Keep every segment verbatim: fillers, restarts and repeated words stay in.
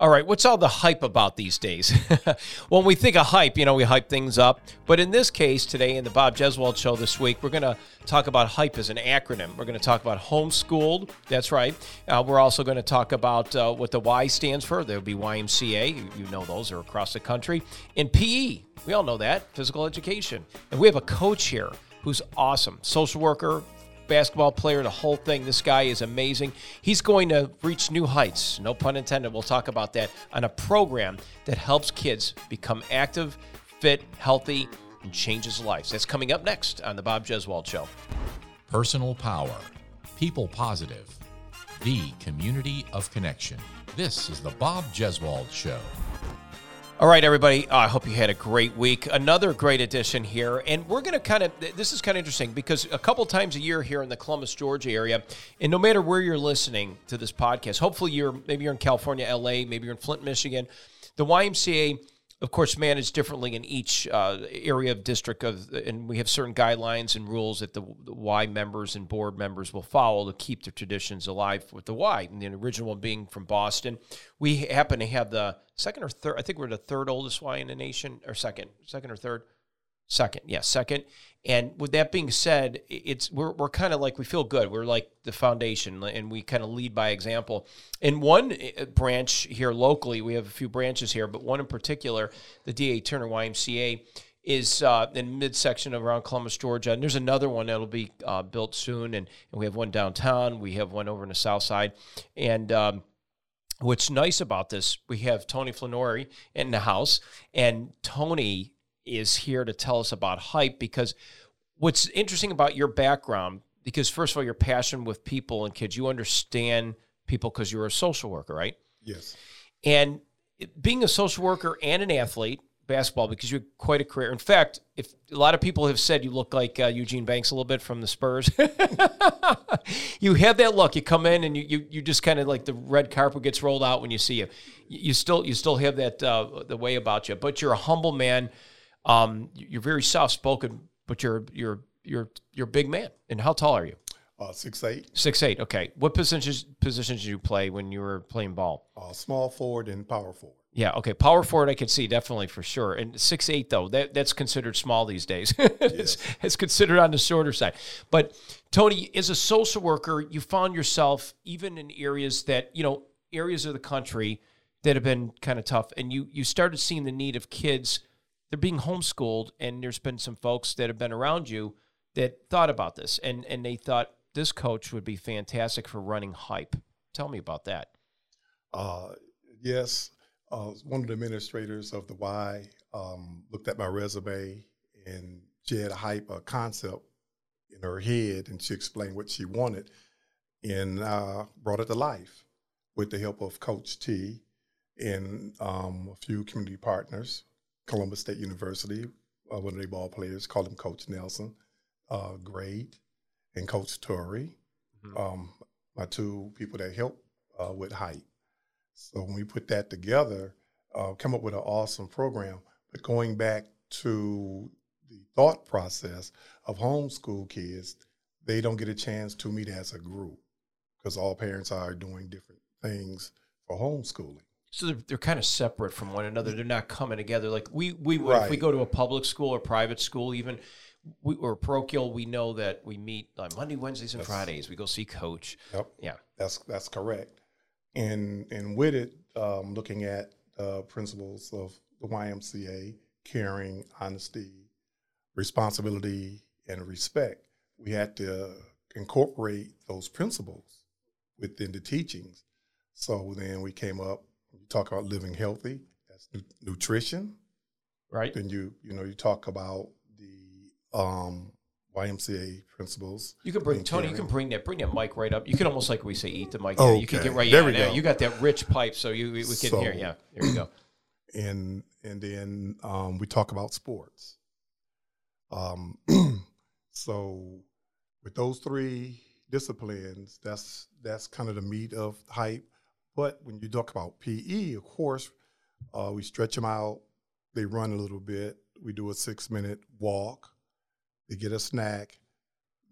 All right, what's all the hype about these days? When we think of hype, you know, we hype things up. But in this case today, in the Bob Jezwald Show this week, we're going to talk about hype as an acronym. We're going to talk about homeschooled. That's right. Uh, we're also going to talk about uh, what the Y stands for. There'll be Y M C A. You, you know those are across the country. And P E, we all know that, physical education. And we have a coach here who's awesome, social worker, basketball player, the whole thing. This guy is amazing. He's going to reach new heights, no pun intended. We'll talk about that on a program that helps kids become active, fit, healthy, and changes lives. That's coming up next on the Bob Jezwald Show. Personal power, people positive, the community of connection. This is the Bob Jezwald Show. All right, everybody, uh, I hope you had a great week. Another great edition here, and we're going to kind of, this is kind of interesting because a couple times a year here in the Columbus, Georgia area, and no matter where you're listening to this podcast, hopefully you're, maybe you're in California, L A, maybe you're in Flint, Michigan, the Y M C A, of course, managed differently in each uh, area of district, of, and we have certain guidelines and rules that the, the Y members and board members will follow to keep their traditions alive with the Y, and the original one being from Boston. We happen to have the second or third, I think we're the third oldest Y in the nation, or second, second or third, second, yes, yeah, second. And with that being said, it's we're we're kind of like, we feel good. We're like the foundation, and we kind of lead by example. In one branch here locally, we have a few branches here, but one in particular, the D A Turner Y M C A, is uh, in midsection of around Columbus, Georgia. And there's another one that'll be uh, built soon, and, and we have one downtown. We have one over in the south side, and um, what's nice about this, we have Tony Flannery in the house, and Tony is here to tell us about hype, because what's interesting about your background, because first of all, your passion with people and kids, you understand people because you're a social worker, right? Yes. And being a social worker and an athlete, basketball, because you had quite a career. In fact, if a lot of people have said you look like uh, Eugene Banks a little bit from the Spurs. You have that look. You come in and you you, you just kind of like the red carpet gets rolled out when you see you. You still you still have that uh, the way about you, but you're a humble man. Um, you're very soft spoken, but you're you're you're you're a big man. And how tall are you? Uh, six eight. Six eight. Okay. What positions positions did you play when you were playing ball? Uh, small forward and power forward. Yeah, okay. Power forward I could see, definitely, for sure. And six eight, though, that, that's considered small these days. Yes. it's, it's considered on the shorter side. But, Tony, as a social worker, you found yourself even in areas that, you know, areas of the country that have been kind of tough, and you, you started seeing the need of kids. They're being homeschooled, and there's been some folks that have been around you that thought about this, and, and they thought this coach would be fantastic for running hype. Tell me about that. Uh, yes. Uh, one of the administrators of the Y um, looked at my resume, and she had a hype, a concept in her head, and she explained what she wanted, and uh, brought it to life with the help of Coach T and um, a few community partners, Columbus State University, uh, one of their ball players, called him Coach Nelson, uh, Grade, and Coach Torrey, mm-hmm. um, my two people that helped uh, with hype. So when we put that together, uh, come up with an awesome program. But going back to the thought process of homeschool kids, they don't get a chance to meet as a group because all parents are doing different things for homeschooling. So they're, they're kind of separate from one another. They're not coming together. Like we, we would, right. If we go to a public school or private school, even we, or parochial, we know that we meet on Monday, Wednesdays, and that's, Fridays. We go see Coach. Yep. Yeah. That's, that's correct. And, and with it, um, looking at uh, principles of the Y M C A, caring, honesty, responsibility, and respect, we had to incorporate those principles within the teachings. So then we came up, you talk about living healthy, that's nu- nutrition. Right. Then you, you know, you talk about the um, Y M C A principles. You can bring Tony. Caring. You can bring that. Bring that mic right up. You can almost, like we say, eat the mic. Oh, okay. You can get right there. Yeah, we go. You got that rich pipe, so you we, we can so, hear. Yeah, there you go. And and then um, we talk about sports. Um, so with those three disciplines, that's that's kind of the meat of hype. But when you talk about P E, of course, uh, we stretch them out. They run a little bit. We do a six-minute walk. They get a snack,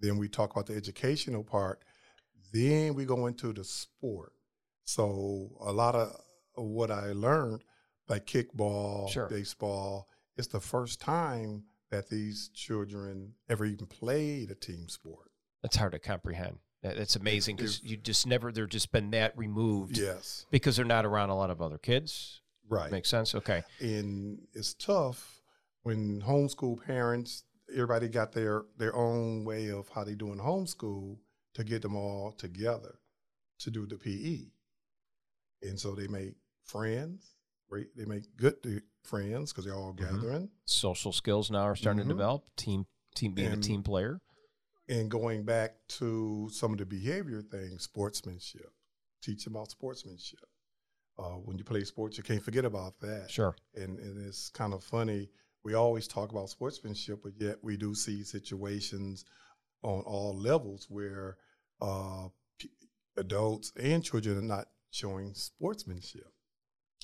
then we talk about the educational part, then we go into the sport. So a lot of what I learned by kickball, sure. baseball. It's the first time that these children ever even played a team sport. That's hard to comprehend. That's amazing because you just never, they're just been that removed. Yes. Because they're not around a lot of other kids. Right. Makes sense? Okay. And it's tough when homeschool parents, everybody got their, their own way of how they doing homeschool to get them all together to do the P E. And so they make friends, right? They make good friends because they're all gathering. Mm-hmm. Social skills now are starting mm-hmm. to develop, team, team being and, a team player. And going back to some of the behavior things, sportsmanship, teach them about sportsmanship. Uh, when you play sports, you can't forget about that. Sure. And, and it's kind of funny. We always talk about sportsmanship, but yet we do see situations on all levels where uh, p- adults and children are not showing sportsmanship.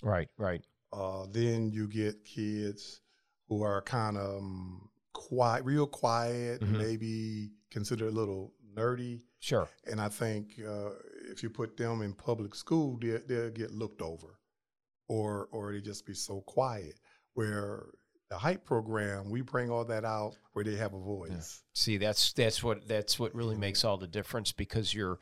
Right, right. Uh, then you get kids who are kind of um, quiet, real quiet, mm-hmm. maybe considered a little nerdy. Sure. And I think uh, if you put them in public school, they, they'll get looked over or or they just be so quiet. Where the hype program, we bring all that out where they have a voice. Yeah. See, that's that's what that's what really makes all the difference, because you're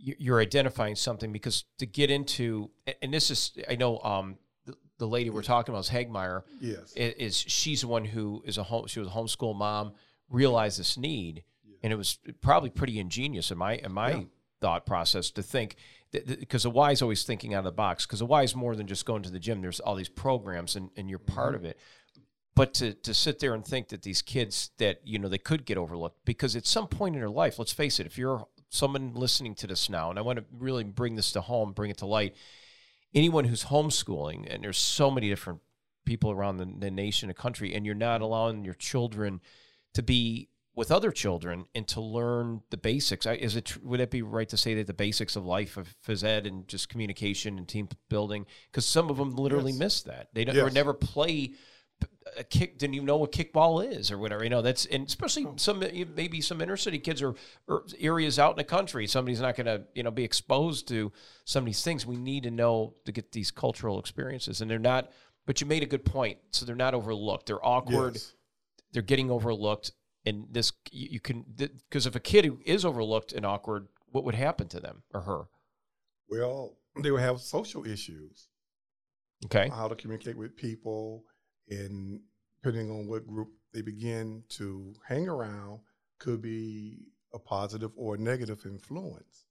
you're identifying something. Because to get into, and this is, I know um, the, the lady we're talking about is Hagmeyer. Yes. Is she's the one who is a home, she was a homeschool mom, realized this need. And it was probably pretty ingenious in my in my yeah. thought process to think, because the Y is always thinking out of the box, because the Y is more than just going to the gym. There's all these programs, and, and you're mm-hmm. part of it. But to, to sit there and think that these kids that, you know, they could get overlooked, because at some point in their life, let's face it, if you're someone listening to this now, and I want to really bring this to home, bring it to light, anyone who's homeschooling, and there's so many different people around the, the nation, the country, and you're not allowing your children to be with other children and to learn the basics. Is it, would it be right to say that the basics of life, of phys ed and just communication and team building, because some of them literally yes. miss that. They don't, yes. or never play a kick, didn't even know what kickball is or whatever. You know, that's, and especially oh. some, maybe some inner city kids are, or areas out in the country. Somebody's not going to, you know, be exposed to some of these things. We need to know to get these cultural experiences, and they're not, but you made a good point. So they're not overlooked. They're awkward. Yes. They're getting overlooked. And this, you can, because if a kid who is overlooked and awkward, what would happen to them or her? Well, they would have social issues. Okay. How to communicate with people, and depending on what group they begin to hang around, could be a positive or a negative influence.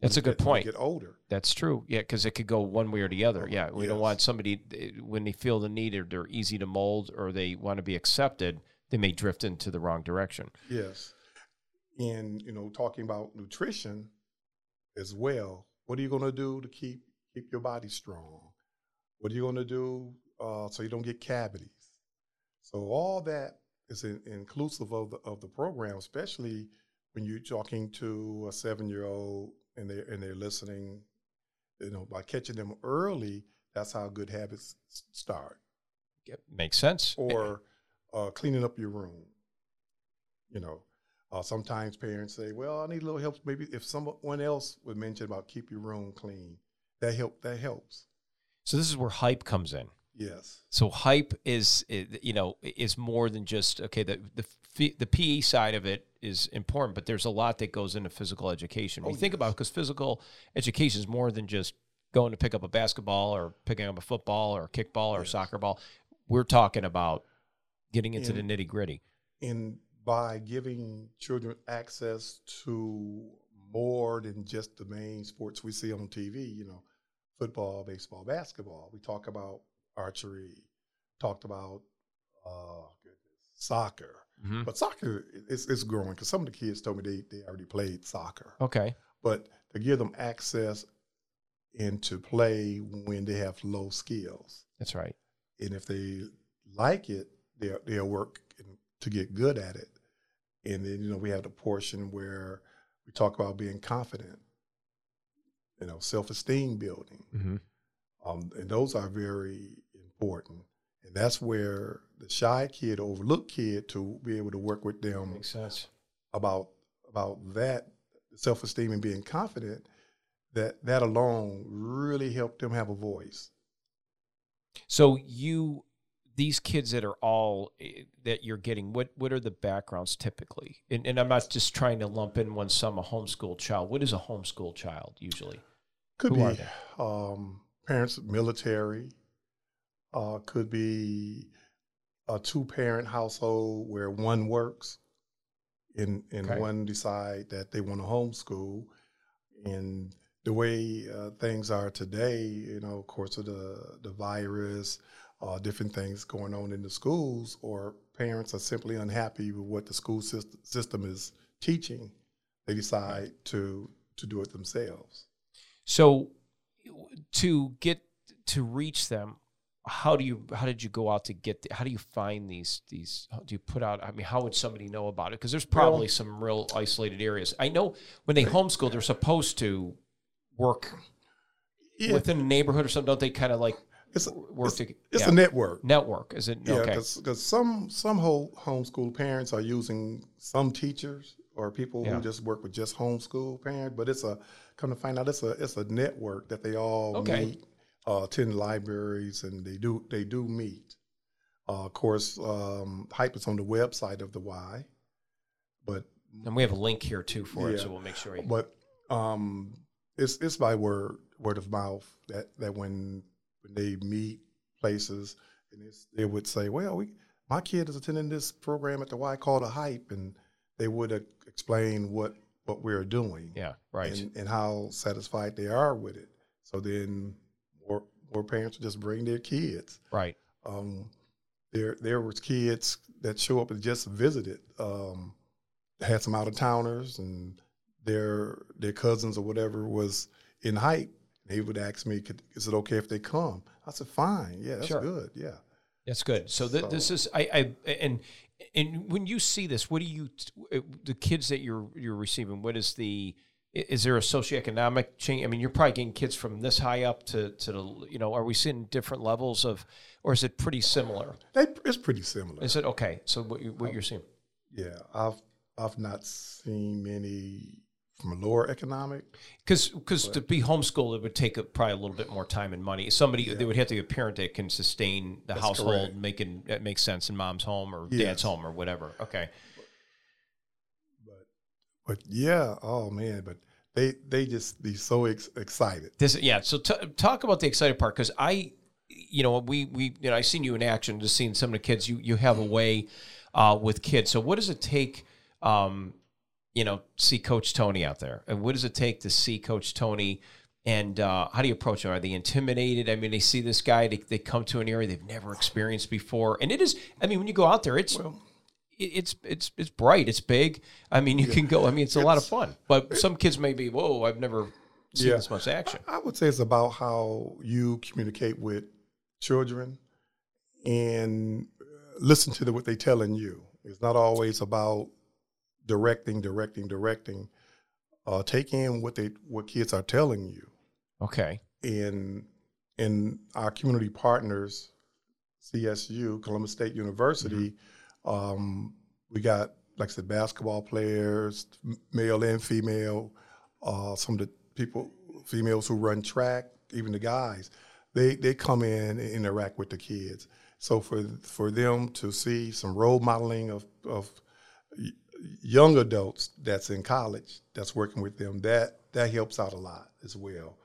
That's a good point. Get older. That's true. Yeah, because it could go one way or the other. Yeah, we yes. don't want somebody, when they feel the need, or they're easy to mold, or they want to be accepted, they may drift into the wrong direction. Yes. And, you know, talking about nutrition as well, what are you going to do to keep keep your body strong? What are you going to do uh, so you don't get cavities? So all that is in, inclusive of the, of the program, especially when you're talking to a seven-year-old and they're, and they're listening. You know, by catching them early, that's how good habits start. Yep. Makes sense. Or... Uh, cleaning up your room, you know. Uh, sometimes parents say, well, I need a little help. Maybe if someone else would mention about keep your room clean, that help that helps. So this is where hype comes in. Yes. So hype is, you know, is more than just, okay, the the, the P E side of it is important, but there's a lot that goes into physical education. When oh, you think yes. about it, because physical education is more than just going to pick up a basketball or picking up a football or kickball or yes. soccer ball. We're talking about getting into and, the nitty-gritty. And by giving children access to more than just the main sports we see on T V, you know, football, baseball, basketball. We talk about archery, talked about uh, soccer. Mm-hmm. But soccer is, is growing, because some of the kids told me they, they already played soccer. Okay. But to give them access and to play when they have low skills. That's right. And if they like it, They'll, they'll work to get good at it. And then, you know, we have the portion where we talk about being confident, you know, self-esteem building. Mm-hmm. Um, and those are very important. And that's where the shy kid, overlooked kid, to be able to work with them makes sense. about about that self-esteem and being confident, that that alone really helped them have a voice. So you, these kids that are all that you're getting, what what are the backgrounds typically? And, and I'm not just trying to lump in one some a homeschool child. What is a homeschool child usually? Could Who be are they? Um, parents, military. Uh, could be a two-parent household where one works, and and okay. one decide that they want to homeschool. And the way uh, things are today, you know, of course, of the, the virus, uh, different things going on in the schools, or parents are simply unhappy with what the school system, system is teaching. They decide to, to do it themselves. So to get to reach them, how do you, how did you go out to get, the, how do you find these, these, how do you put out, I mean, how would somebody know about it? Because there's probably some real isolated areas. I know when they homeschool, they're supposed to work yeah. within a neighborhood or something. Don't they kind of like it's a, work it's, to, it's yeah. a network. Network, is it? Yeah, because okay. some, some whole homeschool parents are using some teachers or people yeah. who just work with just homeschool parents, but it's a, come to find out, it's a, it's a network that they all okay. meet. Uh, attend libraries, and they do they do meet. Uh, of course, um, hype is on the website of the Y, but and we have a link here too for yeah, it, so we'll make sure. You... But um, it's it's by word word of mouth that that when when they meet places, and it's, they would say, "Well, we my kid is attending this program at the Y called a hype," and they would uh, explain what what we're doing, yeah, right, and, and how satisfied they are with it. So then. Or, or parents just bring their kids. Right. Um, there, there was kids that show up and just visited. Um, had some out of towners, and their their cousins or whatever was in hype. They would ask me, could, "Is it okay if they come?" I said, "Fine, yeah, that's sure. good, yeah, that's good." So, th- so this is I, I and and when you see this, what do you the kids that you're you're receiving? What is the Is there a socioeconomic change? I mean, you're probably getting kids from this high up to, to the, you know, are we seeing different levels of, or is it pretty similar? It's pretty similar. Is it? Okay. So what, you, what you're seeing? Yeah. I've I've not seen many from a lower economic. Because to be homeschooled, it would take a, probably a little bit more time and money. Somebody, yeah. they would have to be a parent that can sustain the That's household, making that makes sense in mom's home or yes. dad's home or whatever. Okay. But yeah, oh man, but they they just be so ex- excited. This yeah. So t- talk about the excited part, because I, you know, we we you know I've seen you in action, just seeing some of the kids. You you have a way uh, with kids. So what does it take? Um, you know, see Coach Tony out there, and what does it take to see Coach Tony? And uh, how do you approach them? Are they intimidated? I mean, they see this guy, they, they come to an area they've never experienced before, and it is. I mean, when you go out there, it's. Well, It's it's it's bright. It's big. I mean, you yeah. can go. I mean, it's a it's, lot of fun. But some kids may be, whoa, I've never seen yeah. this much action. I, I would say it's about how you communicate with children and listen to the, what they're telling you. It's not always about directing, directing, directing. Uh, take in what they what kids are telling you. Okay. And and our community partners, C S U, Columbus State University. Mm-hmm. Um, we got, like I said, basketball players, male and female, uh, some of the people, females who run track, even the guys, they, they come in and interact with the kids. So for for them to see some role modeling of, of young adults that's in college, that's working with them, that, that helps out a lot as well.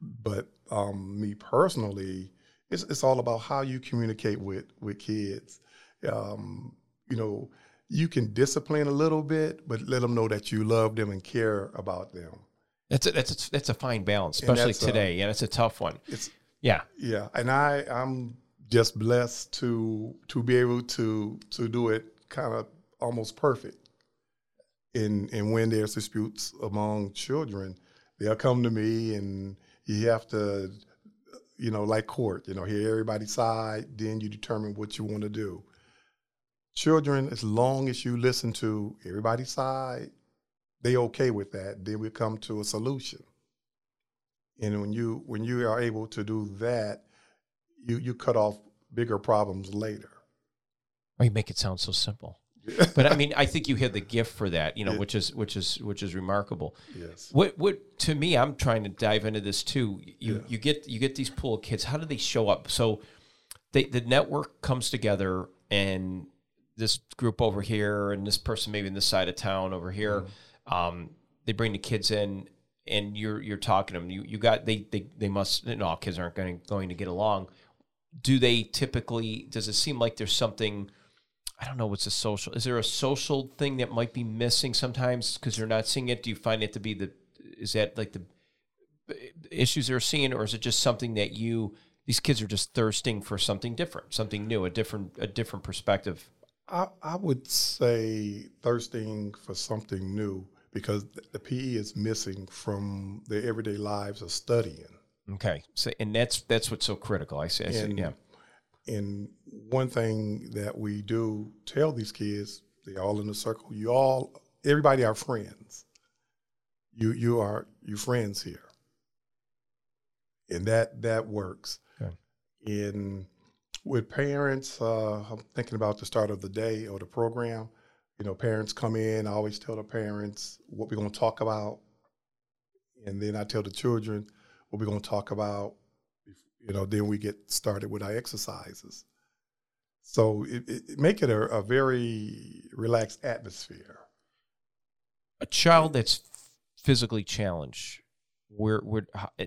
But um, me personally, it's, it's all about how you communicate with, with kids. Um, you know, you can discipline a little bit, but let them know that you love them and care about them. That's a, that's a, that's a fine balance, especially today. A, yeah, that's a tough one. It's, yeah, yeah. And I I'm just blessed to to be able to to do it kind of almost perfect. And and when there's disputes among children, they'll come to me, and you have to, you know, like court, you know, hear everybody's side, then you determine what you want to do. Children, as long as you listen to everybody's side, they okay with that. Then we come to a solution. And when you when you are able to do that, you you cut off bigger problems later. Or you make it sound so simple. But I mean, I think you had the gift for that, you know, yeah. which is which is which is remarkable. Yes. What what to me, I'm trying to dive into this too. You yeah. you get you get these pool of kids. How do they show up? So, they, the network comes together, and this group over here, and this person maybe in this side of town over here, mm-hmm. um, they bring the kids in, and you're you're talking to them. You you got they they they must. No, all kids aren't going going to get along. Do they typically? Does it seem like there's something? I don't know what's a social. Is there a social thing that might be missing sometimes because you're not seeing it? Do you find it to be the, is that like the issues they're seeing, or is it just something that you, these kids are just thirsting for something different, something new, a different, a different perspective? I, I would say thirsting for something new because the P E is missing from their everyday lives of studying. Okay. So, and that's, that's what's so critical. I see. I see. And, yeah. And one thing that we do tell these kids, they're all in a circle, you all, everybody are friends. You you are, you're friends here. And that that works. Okay. And with parents, uh, I'm thinking about the start of the day or the program, you know, parents come in, I always tell the parents what we're going to talk about. And then I tell the children what we're going to talk about. You know, then we get started with our exercises. So it, it make it a, a very relaxed atmosphere. A child that's physically challenged, where where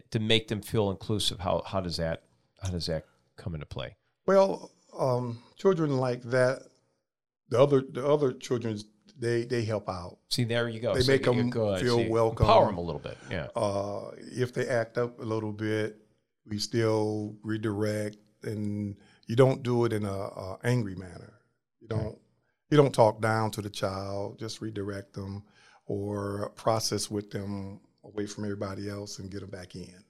to make them feel inclusive? How how does that how does that come into play? Well, um, children like that, the other the other children, they they help out. See, there you go. They so make them good. feel See, welcome. Empower them a little bit. Yeah. Uh, if they act up a little bit, we still redirect, and you don't do it in a, a angry manner. You don't right. you don't talk down to the child. Just redirect them, or process with them away from everybody else and get them back in.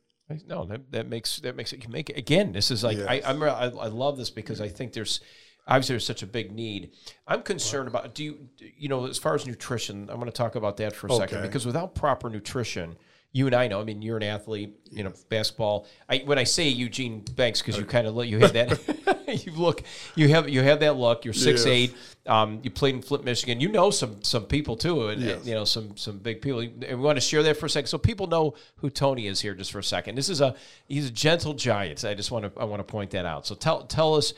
No, that, that makes that makes it can make it, again. This is like yes. I I'm, I I love this because I think there's obviously there's such a big need. I'm concerned wow. about do you you know as far as nutrition. I'm going to talk about that for a okay. second because without proper nutrition. You and I know. I mean, you're an athlete. You know, yes. basketball. I, when I say Eugene Banks, because you kind of look, you had that. you look, you have, you have that look. You're six yes. eight. Um, you played in Flint, Michigan. You know some some people too, and yes. you know some some big people. And we want to share that for a second, so people know who Tony is here, just for a second. This is a he's a gentle giant. I just want to I want to point that out. So tell tell us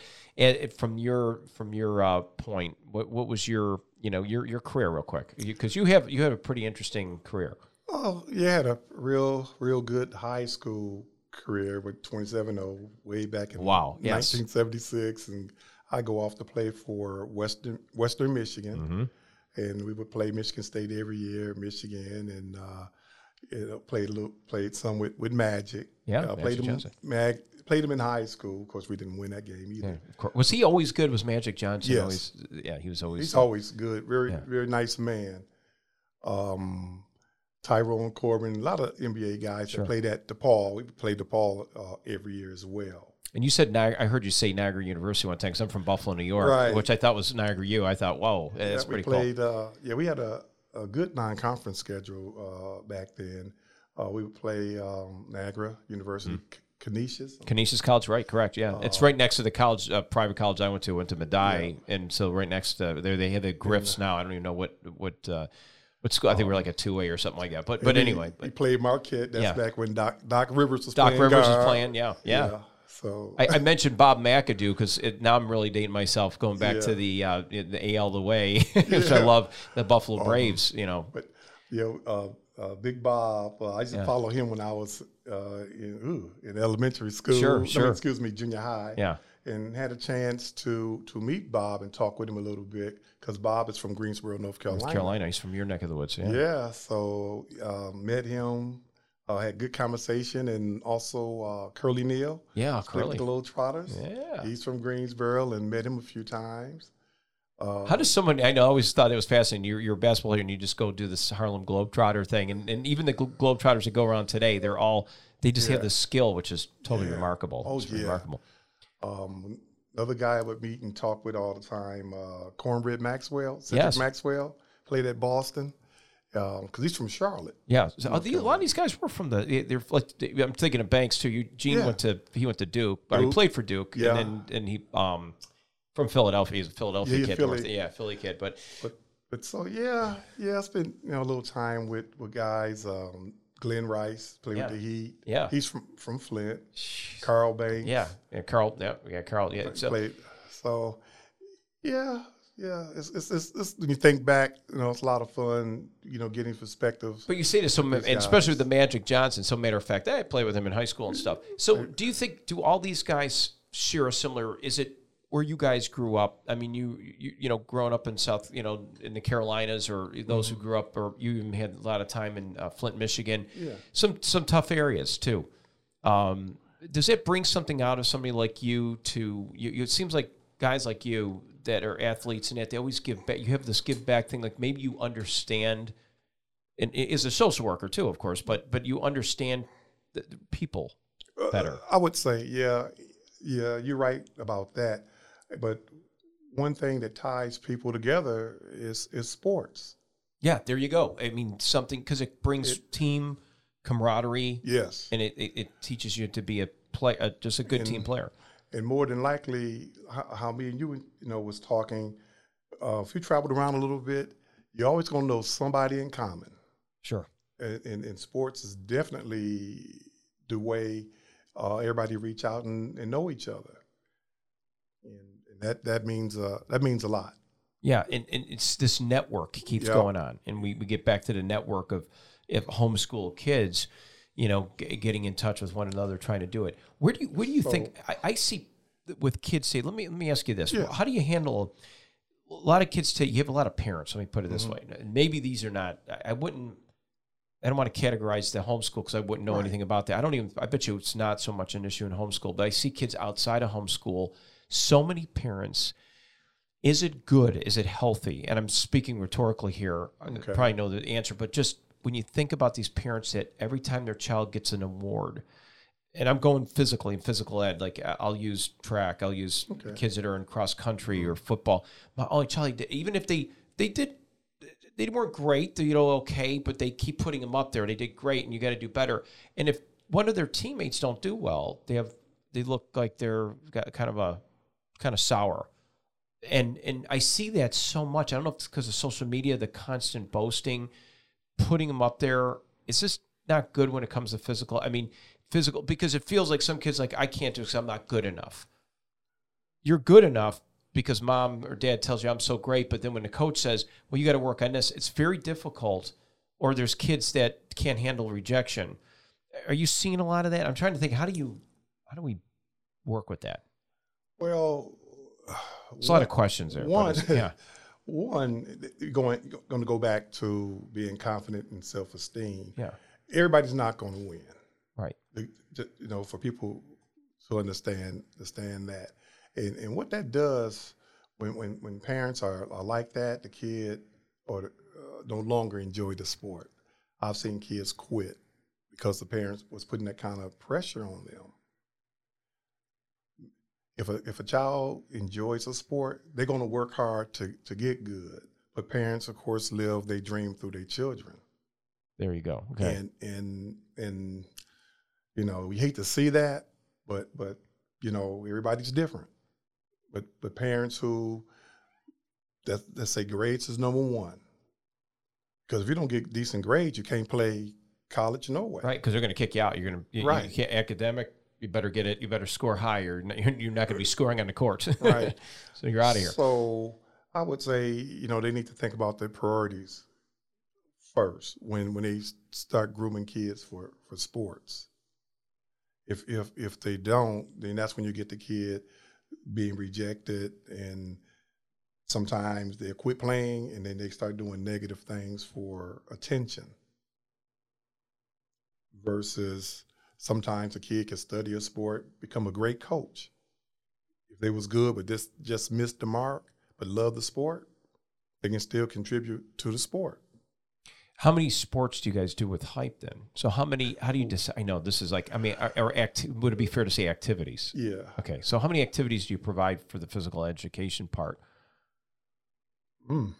from your from your uh, point. What what was your you know your your career real quick? Because you, you have you have a pretty interesting career. Oh, you had a real, real good high school career with twenty-seven oh way back in wow, yes. nineteen seventy-six. And I go off to play for Western Western Michigan. Mm-hmm. And we would play Michigan State every year, Michigan. And uh, you know, played, a little, played some with, with Magic. Yeah, uh, played him, Mag, Played him in high school. Of course, we didn't win that game either. Yeah, of course. Was he always good? Was Magic Johnson yes. always? Yeah, he was always He's good. always good. Very, yeah. very nice man. Um... Tyrone Corbin, a lot of N B A guys sure. that played at DePaul. We played DePaul uh, every year as well. And you said, I heard you say Niagara University one time because I'm from Buffalo, New York, right. which I thought was Niagara U. I thought, whoa, that's yeah, pretty played, cool. Uh, yeah, we had a, a good non-conference schedule uh, back then. Uh, we would play um, Niagara University, mm-hmm. Canisius. Canisius College, right, correct, yeah. Uh, it's right next to the college, uh, private college I went to, went to Medaille. Yeah. And so right next to there, they have the Griffs yeah. now. I don't even know what what uh, – But school, I think um, we we're like a two-way or something like that. But but he, anyway. But, he played Marquette. That's yeah. back when Doc, Doc Rivers was Doc playing. Doc Rivers guard. was playing, yeah. Yeah. yeah so I, I mentioned Bob McAdoo because now I'm really dating myself going back yeah. to the uh, the A L the way, which yeah. I love, the Buffalo um, Braves, you know. But, you know, uh, uh, Big Bob, uh, I used to yeah. follow him when I was uh, in, ooh, in elementary school. Sure, sure. No, excuse me, junior high. Yeah. And had a chance to to meet Bob and talk with him a little bit because Bob is from Greensboro, North Carolina. North Carolina, he's from your neck of the woods, yeah. Yeah, so uh, met him, uh, had good conversation, and also uh, Curly Neal. Yeah, Curly. With the Little Trotters. Yeah. He's from Greensboro and met him a few times. Uh, How does someone, I know, I always thought it was fascinating, you're, you're a basketball player and you just go do this Harlem Globetrotter thing, and, and even the Globetrotters that go around today, they're all, they just yeah. have this skill, which is totally yeah. remarkable. Oh, it's yeah. remarkable. Um, another guy I would meet and talk with all the time, uh, Cornbread Maxwell, Cedric yes. Maxwell, played at Boston, because um, he's from Charlotte. Yeah, so are the, a lot of these guys were from the. They're like I'm thinking of Banks too. Eugene yeah. went to he went to Duke, Duke. Or he played for Duke, yeah. and then, and he um, From Philadelphia. He's a Philadelphia yeah, kid. Philly. Yeah, Philly kid. But, but but so, yeah, yeah, I spent you know, a little time with, with guys. Um, Glenn Rice, played yeah. with the Heat. Yeah. He's from, from Flint. Carl Banks. Yeah. yeah, Carl. Yeah, yeah Carl. Yeah. So, played. so yeah, yeah. It's, it's, it's, it's, when you think back, you know, it's a lot of fun, you know, getting perspectives. But you say to some, and guys. especially with the Magic Johnson, some matter of fact, I played with him in high school and stuff. So I, do you think, do all these guys share a similar, is it, where you guys grew up, I mean, you, you you know, growing up in South, you know, in the Carolinas, or those who grew up, or you even had a lot of time in uh, Flint, Michigan, yeah. some some tough areas too. Um, does it bring something out of somebody like you to, you, it seems like guys like you that are athletes and that they always give back, you have this give back thing, like maybe you understand, and is a social worker too, of course, but, but you understand the, the people better. Uh, I would say, yeah, yeah, you're right about that. But one thing that ties people together is is sports. Yeah, there you go. I mean, something, because it brings it, team camaraderie. Yes, and it, it, it teaches you to be a play, a, just a good and, team player. And more than likely, how, how me and you, you know, was talking. Uh, if you traveled around a little bit, you're always going to know somebody in common. Sure. And, and, and sports is definitely the way uh, everybody reach out and, and know each other. And That that means uh, that means a lot. Yeah, and, and it's this network keeps yep. going on, and we, we get back to the network of if homeschool kids, you know, g- getting in touch with one another, trying to do it. Where do you where do you so, think I, I see with kids say? Let me let me ask you this: yeah. How do you handle a lot of kids? Take you have a lot of parents. Let me put it this mm-hmm. way. Maybe these are not. I, I wouldn't. I don't want to categorize the homeschool because I wouldn't know right. anything about that. I don't even. I bet you it's not so much an issue in homeschool, but I see kids outside of homeschool. So many parents, is it good? Is it healthy? And I'm speaking rhetorically here. Okay. I probably know the answer, but just when you think about these parents that every time their child gets an award, and I'm going physically in physical ed, like I'll use track, I'll use okay. kids that are in cross country or football. My only child, even if they, they did, they weren't great, you know, okay, but they keep putting them up there. They did great and you got to do better. And if one of their teammates don't do well, they have, they look like they're got kind of a, kind of sour. And and I see that so much. I don't know if it's because of social media, the constant boasting, putting them up there. It's just not good when it comes to physical. I mean, physical, because it feels like some kids like, I can't do it because I'm not good enough. You're good enough because mom or dad tells you I'm so great. But then when the coach says, well, you got to work on this, it's very difficult. Or there's kids that can't handle rejection. Are you seeing a lot of that? I'm trying to think, how do you, how do we work with that? Well, it's a lot of questions there. One, yeah. one going going to go back to being confident and self-esteem. Yeah, everybody's not going to win, right? You know, for people to understand understand that, and and what that does when when, when parents are, are like that, the kid or the, uh, no longer enjoy the sport. I've seen kids quit because the parents was putting that kind of pressure on them. If a if a child enjoys a sport, they're going to work hard to, to get good. But parents, of course, live their dream through their children. There you go. Okay. And and and you know, we hate to see that, but but you know, everybody's different. But but parents who that that say grades is number one, because if you don't get decent grades, you can't play college no way. Right, because they're going to kick you out. You're going to right you can't academic. You better get it. You better score higher. You're not going to be scoring on the court. Right. So you're out of here. So I would say, you know, they need to think about their priorities first when, when they start grooming kids for, for sports. If, if, if they don't, then that's when you get the kid being rejected, and sometimes they quit playing and then they start doing negative things for attention versus – sometimes a kid can study a sport, become a great coach. If they was good but just, just missed the mark but love the sport, they can still contribute to the sport. How many sports do you guys do with hype then? So how many, how do you decide? I know this is like, I mean, are, are act, would it be fair to say activities? Yeah. Okay, so how many activities do you provide for the physical education part? Mm,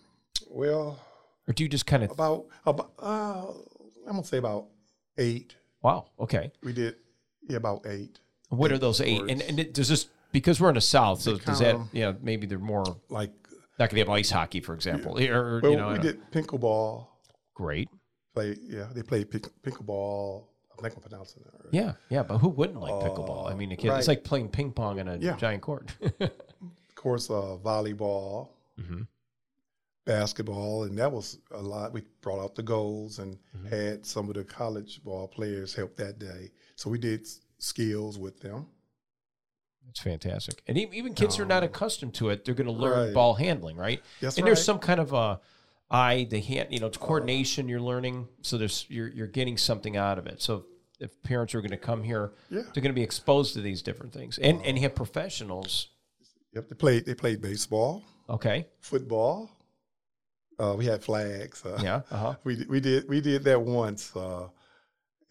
well. Or do you just kind of. About, about uh, I'm going to say about eight. Wow. Okay. We did yeah, about eight. What eight are those eight? Sports. And and it, does this because we're in the South, so does that, yeah, you know, maybe they're more like not going to have ice hockey, for example. Yeah. Or, well, you know, we did pickleball. Great. Play, yeah, they play pick, pickleball. I think I'm pronouncing that right. Yeah, yeah, but who wouldn't like pickleball? Uh, I mean, it can, right. It's like playing ping pong in a yeah. giant court. Of course, uh, volleyball, mm-hmm. basketball, and that was a lot. We brought out the goals and mm-hmm. had some of the college ball players help that day. So we did skills with them. That's fantastic. And even kids um, who are not accustomed to it, they're going to learn right. ball handling, right? That's and right. there's some kind of a... I the hand, you know, it's coordination. You're learning, so there's you're you're getting something out of it. So if parents are going to come here, yeah. they're going to be exposed to these different things, and uh, and you have professionals. Yep, they played they played baseball. Okay, football. Uh, we had flags. Uh, yeah, uh-huh. we we did we did that once. Uh,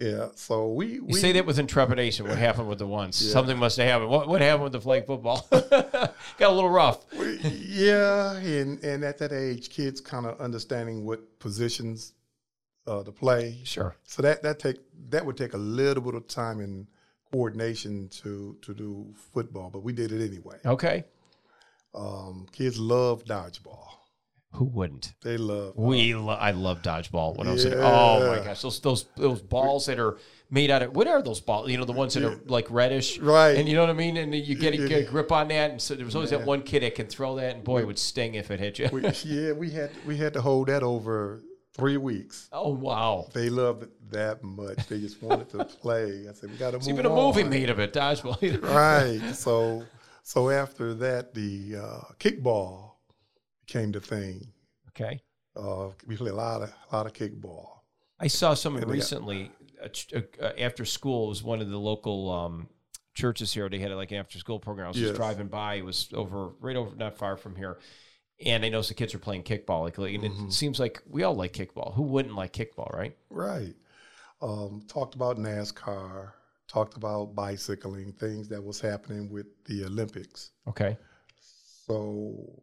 yeah, so we, we you say that with intrepidation. What happened with the once? Yeah. Something must have happened. What what happened with the flag football? Got a little rough. Yeah, and, and at that age, kids kind of understanding what positions uh, to play. Sure. So that that take that would take a little bit of time and coordination to to do football, but we did it anyway. Okay. Um, kids love dodgeball. Who wouldn't? They love. We lo I love dodgeball when yeah. I was in. Oh my gosh, those those those balls that are made out of what are those balls? You know, the ones that yeah. are like reddish, right? And you know what I mean. And you get a, yeah. get a grip on that, and so there was always yeah. that one kid that can throw that, and boy, we, it would sting if it hit you. we, yeah, we had we had to hold that over three weeks. Oh wow! They loved it that much. They just wanted to play. I said, we got to move. Even a movie on. Made of it, dodgeball. Either. Right. So so after that, the uh, kickball. Came to thing. Okay. Uh, we played a lot of a lot of kickball. I saw someone recently got, uh, after school. It was one of the local um, churches here. They had like an after school program. I was yes. just driving by. It was over right over not far from here, and I noticed the kids are playing kickball. Like, and mm-hmm. it seems like we all like kickball. Who wouldn't like kickball, right? Right. Um, talked about NASCAR. Talked about bicycling. Things that was happening with the Olympics. Okay. So.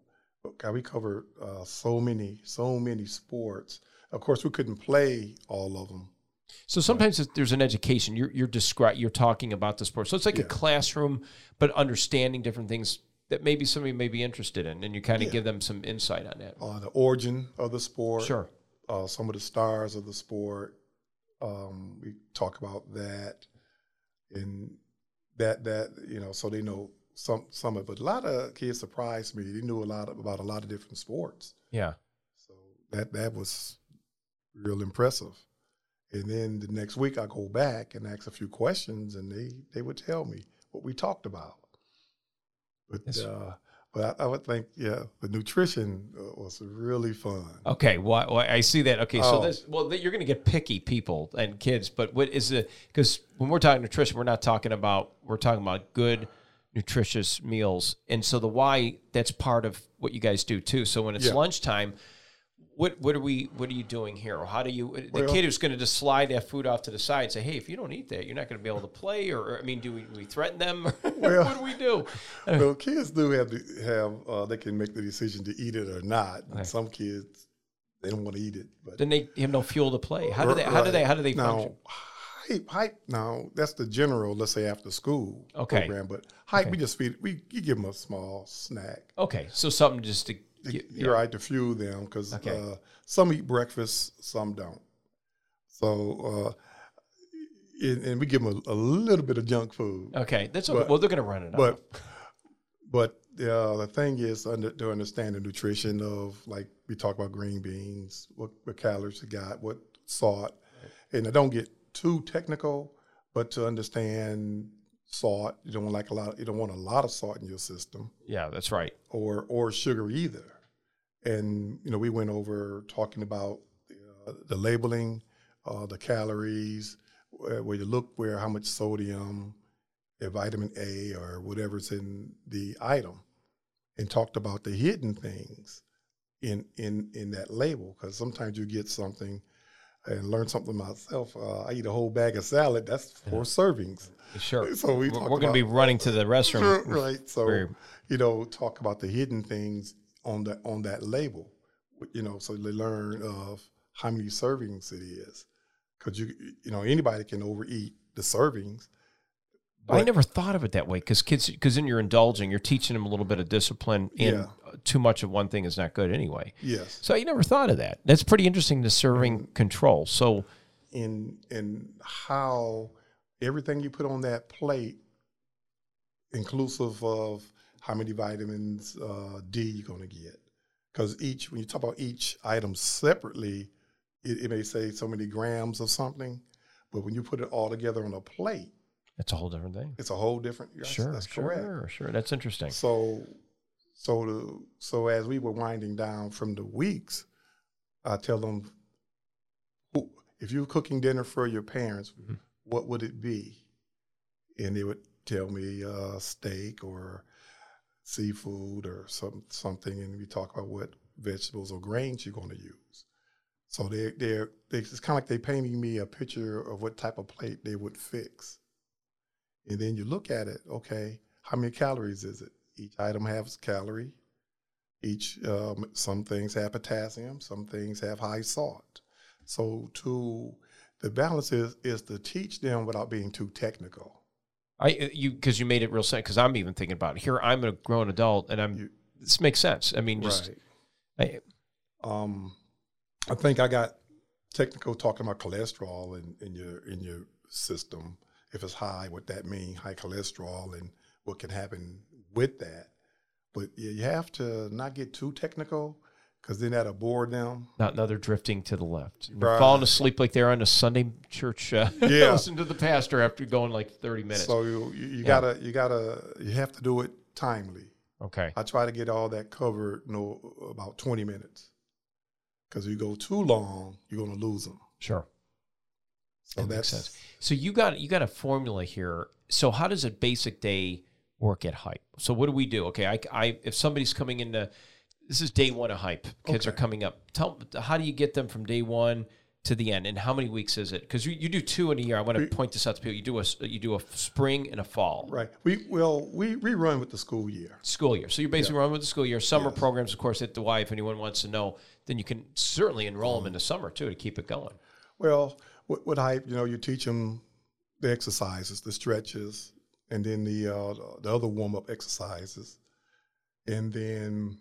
God, we covered uh, so many, so many sports. Of course, we couldn't play all of them. So sometimes right. there's an education. You're you're describing, you're talking about the sport. So it's like yeah. a classroom, but understanding different things that maybe somebody may be interested in, and you kind of yeah. give them some insight on that. Uh, the origin of the sport. Sure. Uh, some of the stars of the sport. Um, we talk about that, and that that you know, so they know. Some some of it, but a lot of kids surprised me. They knew a lot of, about a lot of different sports. Yeah, so that that was real impressive. And then the next week, I go back and ask a few questions, and they they would tell me what we talked about. But yes. uh, but I, I would think, yeah, the nutrition was really fun. Okay, well, well I see that. Okay, so oh. this well, you're going to get picky people and kids, but what is it? Because when we're talking nutrition, we're not talking about we're talking about good. nutritious meals. And so the why, that's part of what you guys do too. So when it's yeah. lunchtime, what what are we what are you doing here? Or how do you the well, kid who's going to just slide that food off to the side and say, hey, if you don't eat that, you're not going to be able to play? Or I mean, do we, we threaten them? Well, what do we do? Well, kids do have to have uh, they can make the decision to eat it or not. And right. some kids they don't want to eat it. But then they have no fuel to play. How do they how right. do they how do they now, function? Hype, now that's the general, let's say after school okay. program, but hype, okay. we just feed, we you give them a small snack. Okay, so something just to get, you're yeah. right to fuel them because okay. uh, some eat breakfast, some don't. So, uh, and, and we give them a, a little bit of junk food. Okay, that's but, okay. well, they're gonna run it but, off. But uh, the thing is under, to understand the nutrition of like we talk about green beans, what, what calories they got, what salt, and I don't get. Too technical, but to understand salt, you don't want like a lot. You don't want a lot of salt in your system. Yeah, that's right. Or or sugar either. And you know, we went over talking about uh, the labeling, uh, the calories, where, where you look where how much sodium, vitamin A, or whatever's in the item, and talked about the hidden things in in in that label because sometimes you get something. And learn something myself. Uh, I eat a whole bag of salad. That's four servings. Sure. So we we're going to be running to the restroom, right? So Very. you know, talk about the hidden things on that on that label. You know, so they learn of how many servings it is, because you you know anybody can overeat the servings, But I never thought of it that way, because kids, because then you're indulging, you're teaching them a little bit of discipline, and yeah. too much of one thing is not good anyway. Yes. So you never thought of that. That's pretty interesting, the serving and, control. So, in in how everything you put on that plate, inclusive of how many vitamins uh, D you're going to get, because each when you talk about each item separately, it, it may say so many grams of something, but when you put it all together on a plate. It's a whole different thing. It's a whole different. Yes, sure, that's sure, correct. Sure, that's interesting. So, so the so as we were winding down from the weeks, I tell them, if you're cooking dinner for your parents, mm-hmm. what would it be? And they would tell me uh, steak or seafood or some something, and we talk about what vegetables or grains you're going to use. So they they're they, it's kind of like they painting me a picture of what type of plate they would fix. And then you look at it, okay, how many calories is it? Each item has calorie. Each, um, some things have potassium, some things have high salt. So to the balance is, is to teach them without being too technical. I you Because you made it real sense, because I'm even thinking about it. Here I'm a grown adult, and I'm you, this makes sense. I mean, just. Right. I, um, I think I got technical talking about cholesterol in, in your in your system. If it's high, what that means, high cholesterol, and what can happen with that. But you have to not get too technical, because then that'll bore them. Not another drifting to the left. Right. Falling asleep like they're on a Sunday church. Uh, yeah. Listen to the pastor after going like thirty minutes. So you, you, you yeah. gotta, you gotta, you have to do it timely. Okay. I try to get all that covered, you know, about twenty minutes, because if you go too long, you're gonna lose them. Sure. So that makes sense. So you got you got a formula here. So how does a basic day work at Hype? So what do we do? Okay, I, I if somebody's coming into this is day one of Hype. Kids okay. are coming up. Tell how do you get them from day one to the end, and how many weeks is it? Because you, you do two in a year. I want to we, point this out to people. You do a you do a spring and a fall. Right. We well we rerun with the school year. School year. So you basically yeah. run with the school year. Summer yes. programs, of course, at the Y. If anyone wants to know, then you can certainly enroll mm-hmm. them in the summer too to keep it going. Well. With, with Hype, you know, you teach them the exercises, the stretches, and then the uh, the other warm-up exercises. And then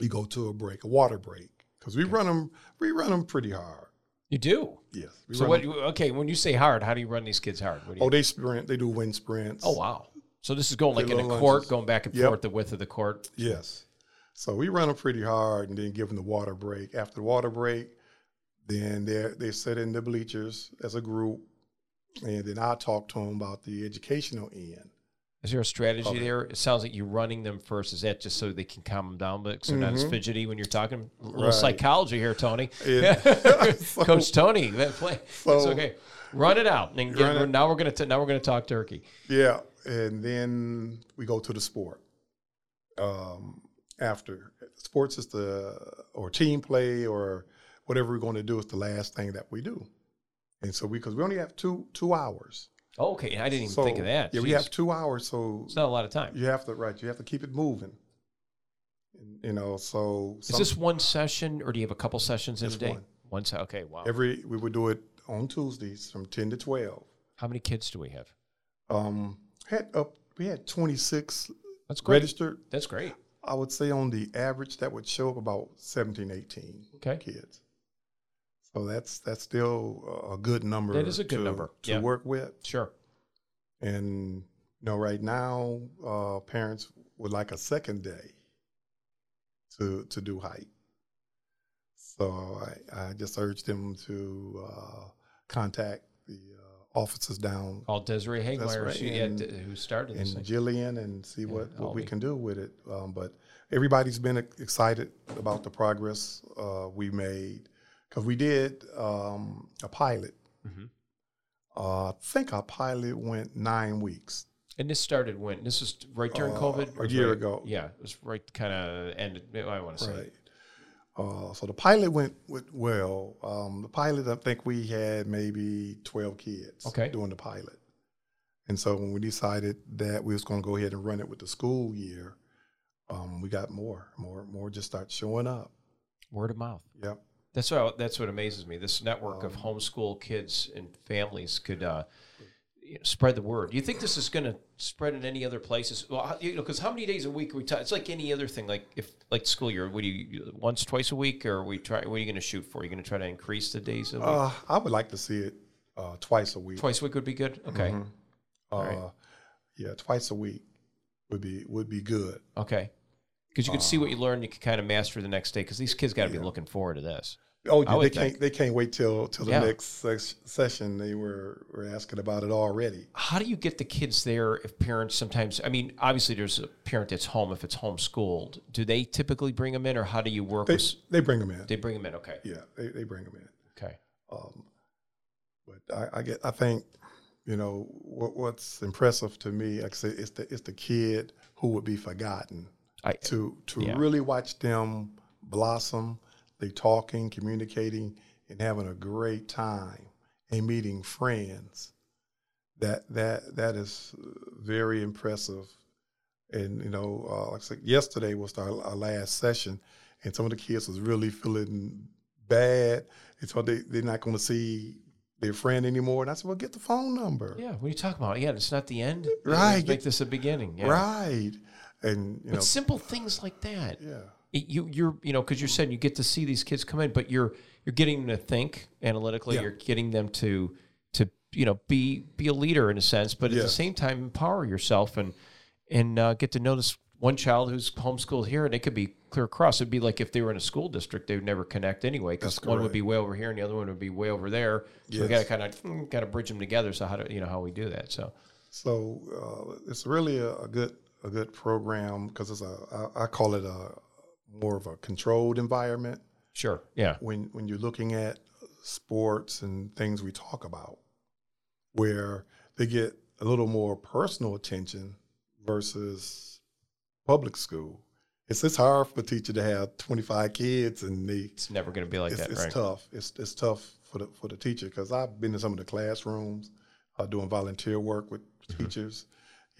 you go to a break, a water break, because we okay. run them we run them pretty hard. You do? Yes. So, what? Them. Okay, when you say hard, how do you run these kids hard? What do you oh, do? They sprint. They do wind sprints. Oh, wow. So this is going like in a lunches. court, going back and yep. forth, the width of the court? Yes. So we run them pretty hard and then give them the water break. After the water break, then they they sit in the bleachers as a group, and then I talk to them about the educational end. Is there a strategy okay. there? It sounds like you're running them first. Is that just so they can calm them down, but so mm-hmm. not as fidgety when you're talking? A little right. psychology here, Tony. Yeah. so, Coach Tony, that play. So, it's okay. Run it out, and get, it. now we're gonna t- now we're gonna talk turkey. Yeah, and then we go to the sport. Um, after sports is the or team play or. Whatever we're going to do is the last thing that we do. And so we, because we only have two two hours. Oh, okay, I didn't even so, think of that. Yeah, Jeez. We have two hours, so it's not a lot of time. You have to right. You have to keep it moving. And, you know, so is some, this one session, or do you have a couple sessions in a day? One. One se- okay, wow. Every we would do it on Tuesdays from ten to twelve. How many kids do we have? Um, had up we had twenty six. That's great. Registered. That's great. I would say on the average that would show up about seventeen, eighteen okay. kids. So that's that's still a good number. That is a good to, number to yeah. work with. Sure. And you know, right now, uh, parents would like a second day to to do Hype. So I, I just urge them to uh, contact the uh, offices down. Call Desiree Hagler, right, she and, had, who started and this thing. Jillian, and see yeah, what, what we be. can do with it. Um, but everybody's been excited about the progress uh, we made. Because we did um, a pilot. Mm-hmm. Uh, I think our pilot went nine weeks. And this started when? This was right during uh, COVID? A year right, ago. Yeah, it was right kind of ended, I want to say. Right. Uh, so the pilot went with, well. Um, the pilot, I think we had maybe twelve kids okay. doing the pilot. And so when we decided that we was going to go ahead and run it with the school year, um, we got more, more, more just start showing up. Word of mouth. Yep. That's what, that's what amazes me. This network um, of homeschool kids and families could uh, you know, spread the word. Do you think this is going to spread in any other places? Well, you know, because how many days a week are we talking? It's like any other thing. Like if, like school year, what do you once, twice a week, or are we try? What are you going to shoot for? Are you going to try to increase the days a week? Uh, I would like to see it uh, twice a week. Twice a week would be good. Okay. Mm-hmm. Uh, right. Yeah, twice a week would be would be good. Okay. Because you can uh, see what you learn, you can kind of master the next day. Because these kids got to yeah. be looking forward to this. Oh, yeah, they can't think. they can't wait till till the yeah. next ses- session. They were, were asking about it already. How do you get the kids there if parents sometimes? I mean, obviously, there's a parent that's home if it's homeschooled. Do they typically bring them in, or how do you work? They, with, they bring them in. They bring them in. Okay. Yeah, they they bring them in. Okay. Um, but I, I get. I think you know what, what's impressive to me. Like I say, it's the it's the kid who would be forgotten. I, to to yeah. really watch them blossom, they talking, communicating, and having a great time, and meeting friends. That that that is very impressive. And you know, uh, like I said, yesterday was our, our last session, and some of the kids was really feeling bad. And so they they're not going to see their friend anymore. And I said, well, get the phone number. Yeah, what are you talking about? Yeah, it's not the end. Right, make this a beginning. Yeah. Right. And you know, but simple things like that. Yeah, it, you you're you know because you're saying you get to see these kids come in, but you're you're getting them to think analytically. Yeah. You're getting them to to you know be be a leader in a sense, but yeah. at the same time empower yourself and and uh, get to notice one child who's homeschooled here, and it could be clear across. It'd be like if they were in a school district, they would never connect anyway because one would be way over here and the other one would be way over there. So yes. we got to kind of got to bridge them together. So how do you know how we do that? So so uh, it's really a, a good. a good program because it's a, I, I call it a more of a controlled environment. Sure. Yeah. When, when you're looking at sports and things we talk about where they get a little more personal attention versus public school. It's, it's hard for a teacher to have twenty-five kids and they, it's never going to be like it's, that. It's right? tough. It's, it's tough for the, for the teacher. Cause I've been in some of the classrooms uh, doing volunteer work with mm-hmm. teachers.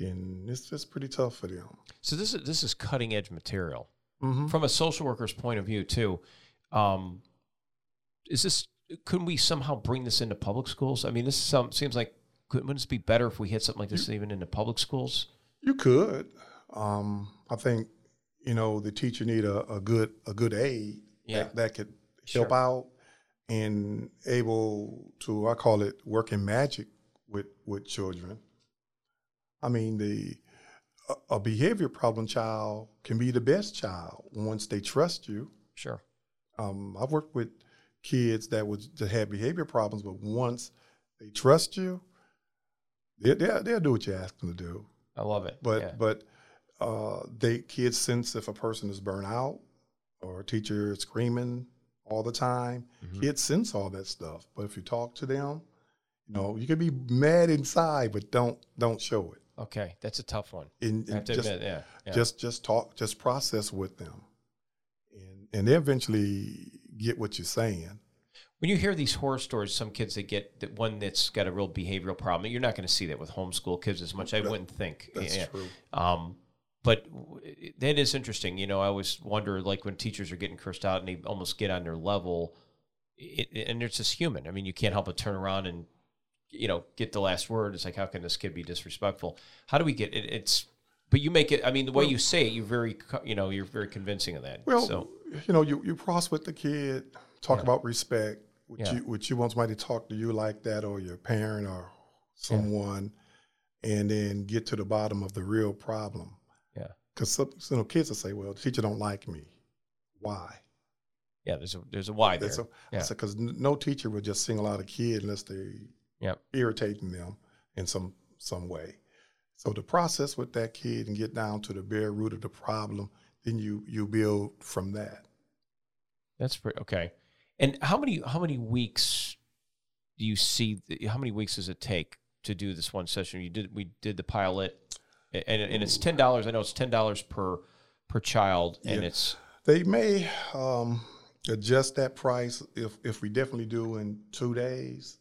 And it's just pretty tough for them. So this is this is cutting edge material mm-hmm. from a social worker's point of view too. Um, is this couldn't we somehow bring this into public schools? I mean, this is some seems like wouldn't this be better if we hit something like this you, even into public schools? You could. Um, I think you know the teacher need a, a good a good aide yeah. that, that could help sure. out and able to I call it working magic with with children. I mean, the a, a behavior problem child can be the best child once they trust you. Sure. Um, I've worked with kids that would that had behavior problems, but once they trust you, they, they, they'll do what you ask them to do. I love it. But yeah. but uh, they kids sense if a person is burnt out or a teacher is screaming all the time. Mm-hmm. Kids sense all that stuff. But if you talk to them, you know, you can be mad inside, but don't don't show it. Okay, that's a tough one. And, and I have to just, admit, yeah, yeah. Just just talk, just process with them. And and they eventually get what you're saying. When you hear these horror stories, some kids that get that one that's got a real behavioral problem, you're not going to see that with homeschool kids as much, I that, wouldn't think. That's yeah. true. Um, but that is interesting. You know, I always wonder, like, when teachers are getting cursed out and they almost get on their level, it, and it's just human. I mean, you can't help but turn around and, you know, get the last word. It's like, how can this kid be disrespectful? How do we get it? It's, but you make it, I mean, the way well, you say it, you're very, you know, you're very convincing of that. Well, so. you know, you, you cross with the kid, talk yeah. about respect. Would, yeah. you, would you want somebody to talk to you like that or your parent or someone yeah. and then get to the bottom of the real problem? Yeah. Because, you know, kids will say, well, the teacher don't like me. Why? Yeah, there's a, there's a why there. Because yeah. n- no teacher would just single out a kid unless they, Yep. irritating them in some some way. So the process with that kid and get down to the bare root of the problem, then you you build from that. That's pretty okay. And how many how many weeks do you see? The, how many weeks does it take to do this one session? You did we did the pilot, and and it's ten dollars. I know it's ten dollars per per child, and yeah. it's they may um, adjust that price if if we definitely do in two days.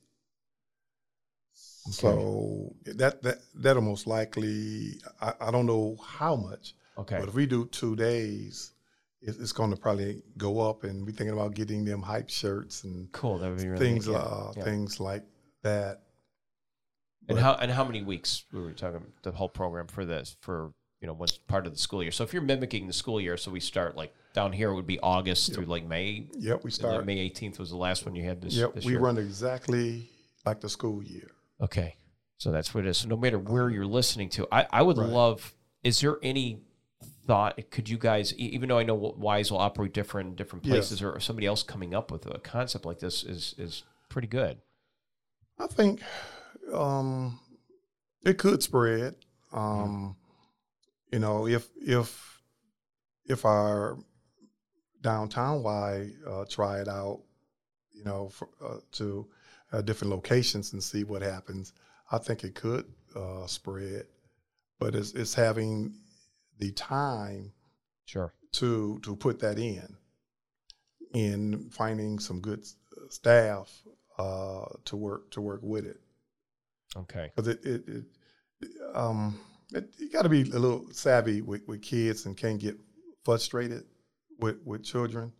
Okay. So that that that'll most likely, I, I don't know how much, okay. but if we do two days, it, it's going to probably go up, and we're thinking about getting them hype shirts and cool, that would be really things, uh, yeah. things like that. And how and how many weeks we were talking about the whole program for this for you know what's part of the school year. So if you're mimicking the school year, so we start like down here it would be August yep. through like May. Yep, we start May eighteenth was the last one you had this, yep, this year. Yep, we run exactly like the school year. Okay, so that's what it is. So no matter where you're listening to, I, I would right. love. Is there any thought? Could you guys, even though I know Wise will operate different different places, yes. or somebody else coming up with a concept like this is is pretty good. I think. Um, it could spread. Um, yeah. You know, if if if our downtown Y uh, try it out, you know, for, uh, to uh, different locations and see what happens, I think it could uh, spread. But it's it's having the time, sure, to to put that in, in finding some good staff uh, to work to work with it. Okay. Because it, it, it, um, it, you got to be a little savvy with, with kids and can't get frustrated with, with children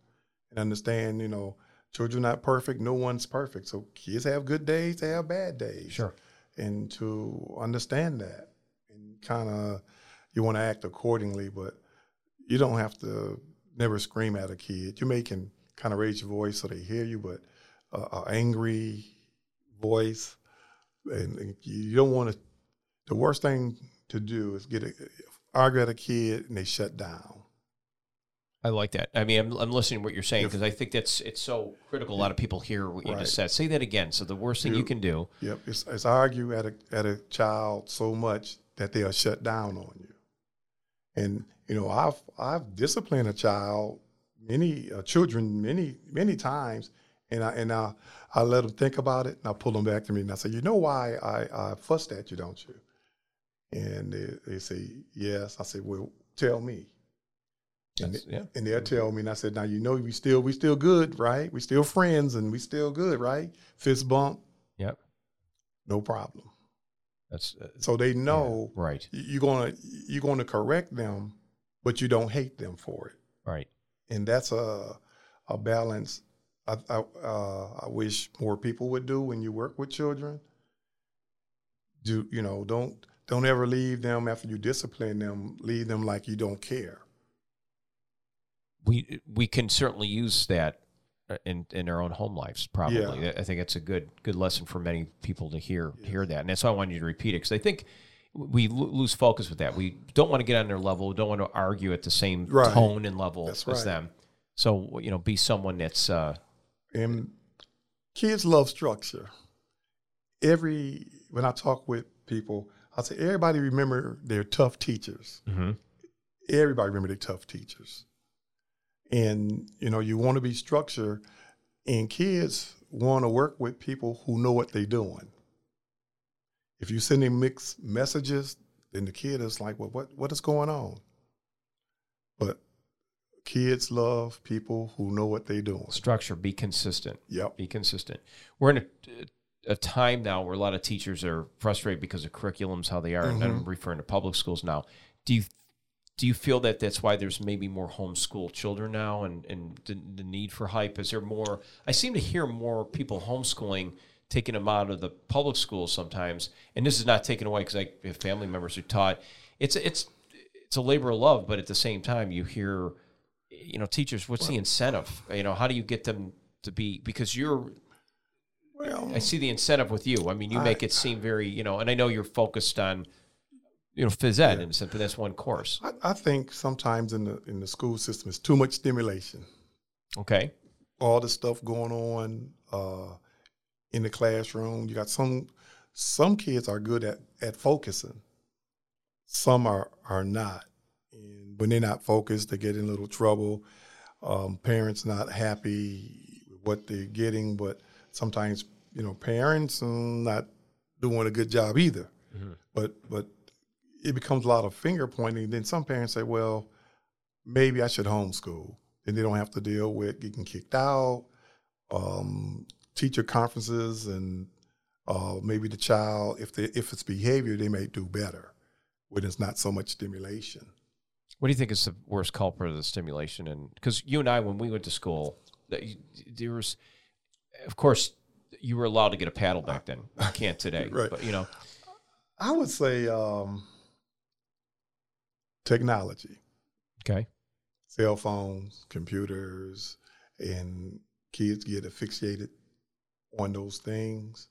and understand, you know, children are not perfect. No one's perfect. So kids have good days, they have bad days. Sure. And to understand that and kind of, you want to act accordingly, but you don't have to never scream at a kid. You may can kind of raise your voice so they hear you, but uh, an angry voice. And you don't want to, the worst thing to do is get a, argue at a kid and they shut down. I like that. I mean, I'm, I'm listening to what you're saying because I think that's, it's so critical. A lot of people hear what you right. just said. Say that again. So the worst thing you, you can do. Yep. It's, it's argue at a, at a child so much that they are shut down on you. And, you know, I've, I've disciplined a child, many uh, children, many, many times. And I and I, I let them think about it, and I pull them back to me, and I say, you know why I, I fussed at you, don't you? And they, they say, yes. I say, well, tell me. And, they, yeah. and they'll tell me, and I said, now, you know, we still we still good, right? We still friends, and we still good, right? Fist bump. Yep. No problem. That's uh, so they know yeah, right. you're gonna you're gonna correct them, but you don't hate them for it. Right. And that's a a balance. I I, uh, I wish more people would do when you work with children. Do you know? Don't don't ever leave them after you discipline them. Leave them like you don't care. We we can certainly use that in in our own home lives. Probably, yeah. I think it's a good good lesson for many people to hear yeah. hear that, and that's why I wanted you to repeat it because I think we lo- lose focus with that. We don't want to get on their level. We don't want to argue at the same right. tone and level that's as right. them. So you know, be someone that's. Uh, And kids love structure. Every when I talk with people, I say everybody remember their tough teachers. Mm-hmm. Everybody remember their tough teachers, and you know you want to be structured. And kids want to work with people who know what they're doing. If you send them mixed messages, then the kid is like, "Well, what what is going on?" But kids love people who know what they're doing. Structure, be consistent. Yep. Be consistent. We're in a, a time now where a lot of teachers are frustrated because of curriculums, how they are, mm-hmm. and I'm referring to public schools now. Do you do you feel that that's why there's maybe more homeschool children now and, and the, the need for hype? Is there more? I seem to hear more people homeschooling, taking them out of the public schools sometimes, and this is not taken away because I have family members who taught. It's It's, it's a labor of love, but at the same time you hear – you know, teachers, what's well, the incentive? You know, how do you get them to be, because you're, well, I see the incentive with you. I mean, you I, make it seem very, you know, and I know you're focused on, you know, phys ed, yeah. and but that's one course. I, I think sometimes in the in the school system, it's too much stimulation. Okay. All the stuff going on uh, in the classroom. You got some, some kids are good at, at focusing. Some are, are not. And when they're not focused, they get in a little trouble. Um, parents not happy with what they're getting, but sometimes, you know, parents not doing a good job either. Mm-hmm. But but it becomes a lot of finger pointing. Then some parents say, well, maybe I should homeschool. Then they don't have to deal with getting kicked out, um, teacher conferences, and uh, maybe the child, if they, if it's behavior, they may do better when it's not so much stimulation. What do you think is the worst culprit of the stimulation? And because you and I, when we went to school, there was, of course, you were allowed to get a paddle back then. You can't today, right. but you know, I would say um, technology. Okay. Cell phones, computers, and kids get asphyxiated on those things.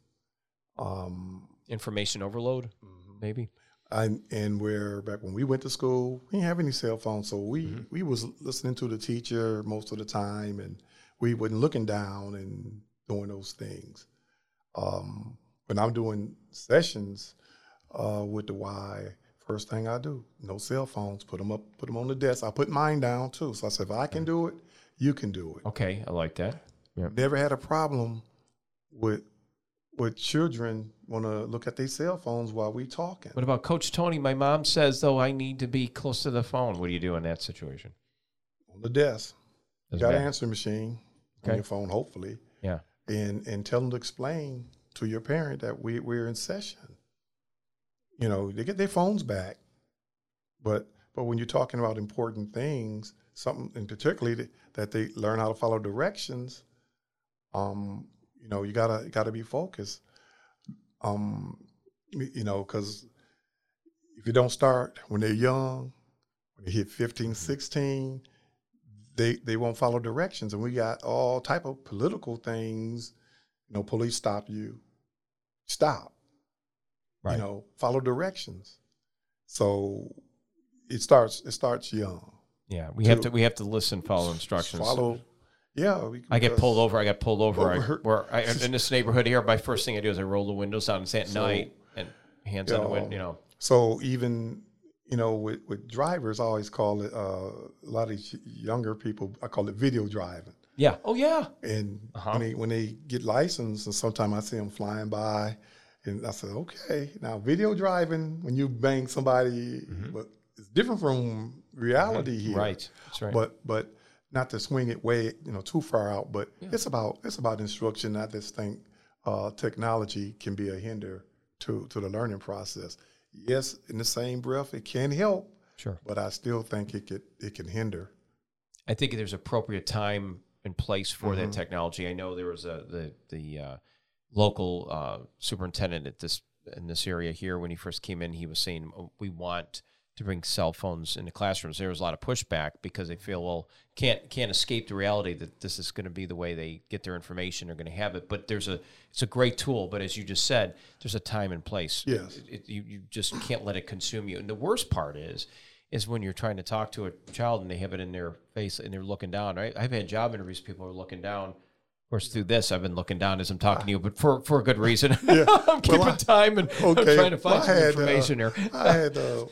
Um, Information overload, mm-hmm. maybe. And, and where back when we went to school, we didn't have any cell phones, so we, mm-hmm. we was listening to the teacher most of the time, and we wasn't looking down and doing those things. Um, when I'm doing sessions uh, with the Y, first thing I do, no cell phones, put them up, put them on the desk. I put mine down too. So I said, if I can do it, you can do it. Okay, I like that. Yep. Never had a problem with with children want to look at their cell phones while we talking. What about Coach Tony? My mom says, though, I need to be close to the phone. What do you do in that situation? On the desk. You got an answer machine okay. on your phone, hopefully. Yeah. And and tell them to explain to your parent that we, we're in session. You know, they get their phones back. But but when you're talking about important things, something in particularly that, that they learn how to follow directions, um, you know, you gotta you gotta be focused. Um, you know, because if you don't start when they're young, when they hit fifteen, sixteen, they they won't follow directions. And we got all type of political things. You know, police stop you. Stop. Right. You know, follow directions. So it starts it starts young. Yeah, we to, have to we have to listen, follow instructions. Follow Yeah, we, I get pulled over. I got pulled over. I, where I, in this neighborhood here, my first thing I do is I roll the windows down. It's at so, night and hands on the window. You know. So even you know with, with drivers, I always call it uh, a lot of younger people. I call it video driving. Yeah. Oh yeah. And uh-huh. when they when they get licensed, and sometimes I see them flying by, and I say, okay, now video driving when you bang somebody, mm-hmm. but it's different from reality mm-hmm. here. Right. That's right. But but. Not to swing it way, you know, too far out, but yeah. it's about it's about instruction. I just think uh, technology can be a hinder to to the learning process. Yes, in the same breath, it can help. Sure, but I still think it could it can hinder. I think there's appropriate time and place for mm-hmm. that technology. I know there was a the the uh, local uh, superintendent at this in this area here when he first came in. He was saying we want to bring cell phones into classrooms. There was a lot of pushback because they feel, well, can't can't escape the reality that this is going to be the way they get their information, they're going to have it. But there's a it's a great tool, but as you just said, there's a time and place. Yes. It, it, you, you just can't let it consume you. And the worst part is is when you're trying to talk to a child and they have it in their face and they're looking down. Right? I've had job interviews, people are looking down. Of course, through this, I've been looking down as I'm talking to you, but for, for a good reason. Yeah. I'm keeping well, I, time and okay. I'm trying to find well, some had, information uh, here. I had... Uh,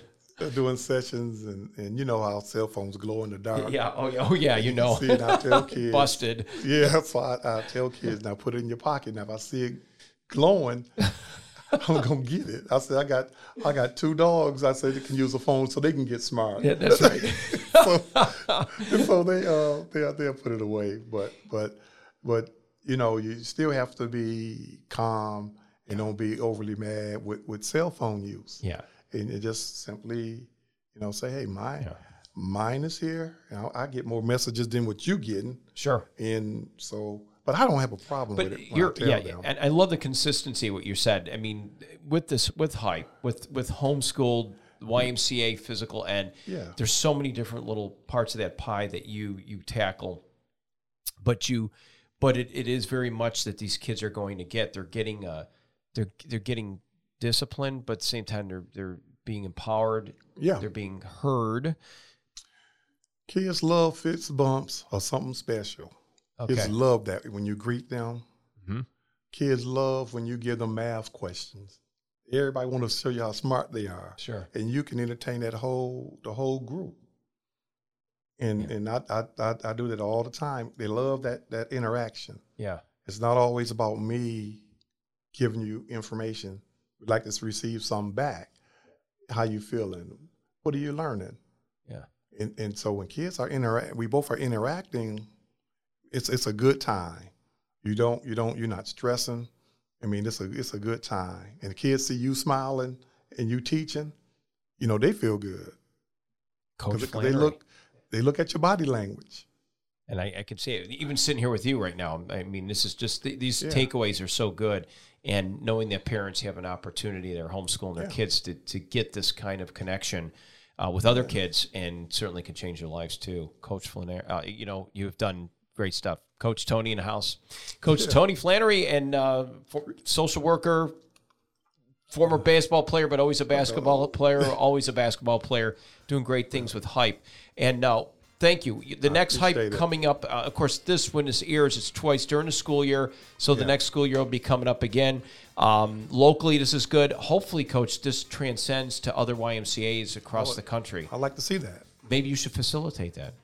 doing sessions, and, and you know how cell phones glow in the dark. Yeah, oh, oh yeah, you know. See, and I tell kids. Busted. Yeah, so I, I tell kids, now put it in your pocket. Now if I see it glowing, I'm gonna get it. I said, I got, I got two dogs. I said they can use a phone so they can get smart. Yeah, that's right. so, so they, uh, they, they'll put it away. But, but, but you know, you still have to be calm and don't be overly mad with, with cell phone use. Yeah. And just simply, you know, say, hey, mine, yeah. mine is here. You know, I get more messages than what you getting. Sure. And so, but I don't have a problem but with it. You're, yeah, them. And I love the consistency of what you said. I mean, with this, with hype, with with homeschooled Y M C A physical ed, yeah. there's so many different little parts of that pie that you you tackle, but you, but it, it is very much that these kids are going to get. They're getting a, they're they're getting. discipline, but at the same time they're they're being empowered. Yeah, they're being heard. Kids love fist bumps or something special. Okay. Kids love that when you greet them. Mm-hmm. Kids love when you give them math questions. Everybody want to show you how smart they are. Sure, and you can entertain that whole the whole group. And yeah. and I, I I I do that all the time. They love that that interaction. Yeah, it's not always about me giving you information. We'd like to receive some back. How you feeling? What are you learning? Yeah. And and so when kids are interact, we both are interacting. It's it's a good time. You don't you don't you're not stressing. I mean, it's a it's a good time. And the kids see you smiling and you teaching. You know they feel good. Coach Flannery. They look they look at your body language. And I, I could see it, even sitting here with you right now. I mean, this is just, th these yeah. takeaways are so good. And knowing that parents have an opportunity, they're homeschooling their yeah. kids to, to get this kind of connection uh, with other kids, and certainly can change their lives too. Coach Flannery, uh, you know, you've done great stuff. Coach Tony in the house. Coach yeah. Tony Flannery, and uh, for, social worker, former baseball player, but always a basketball player, always a basketball player, doing great things with Hype. And now, uh, thank you. The next Hype it. coming up, uh, of course, this when this airs, it's twice during the school year, so yeah. the next school year will be coming up again. Um, locally, this is good. Hopefully, Coach, this transcends to other Y M C As across well, the country. I'd like to see that. Maybe you should facilitate that.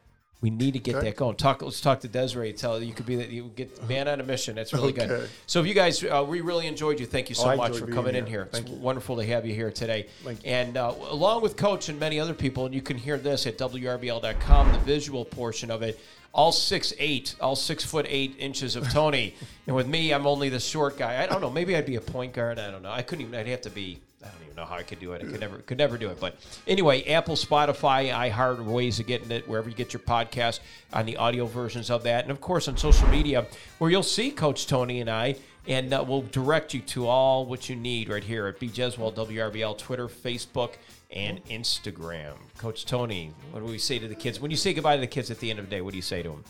We need to get okay. that going. Talk. Let's talk to Desiree. Tell her you could be that. You get man on a mission. That's really okay. good. So, if you guys, uh, we really enjoyed you. Thank you so oh, much for coming in here. here. It's you. wonderful to have you here today. Thank and uh, along with Coach and many other people, and you can hear this at W R B L dot com. The visual portion of it. All six eight, all six foot eight inches of Tony, and with me, I'm only the short guy. I don't know. Maybe I'd be a point guard. I don't know. I couldn't even. I'd have to be. I don't even know how I could do it. I could never could never do it. But anyway, Apple, Spotify, iHeart, ways of getting it, wherever you get your podcast, on the audio versions of that. And, of course, on social media, where you'll see Coach Tony and I, and uh, we'll direct you to all what you need right here at B. Jezwald, W R B L, Twitter, Facebook, and Instagram. Coach Tony, what do we say to the kids? When you say goodbye to the kids at the end of the day, what do you say to them?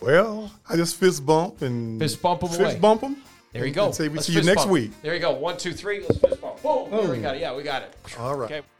Well, I just fist bump and fist bump them. Fist away. bump them. There you go. Say we see you next week. There you go. One, two, three. Let's fist bump. Boom. There we got it. Yeah, we got it. All right. Okay.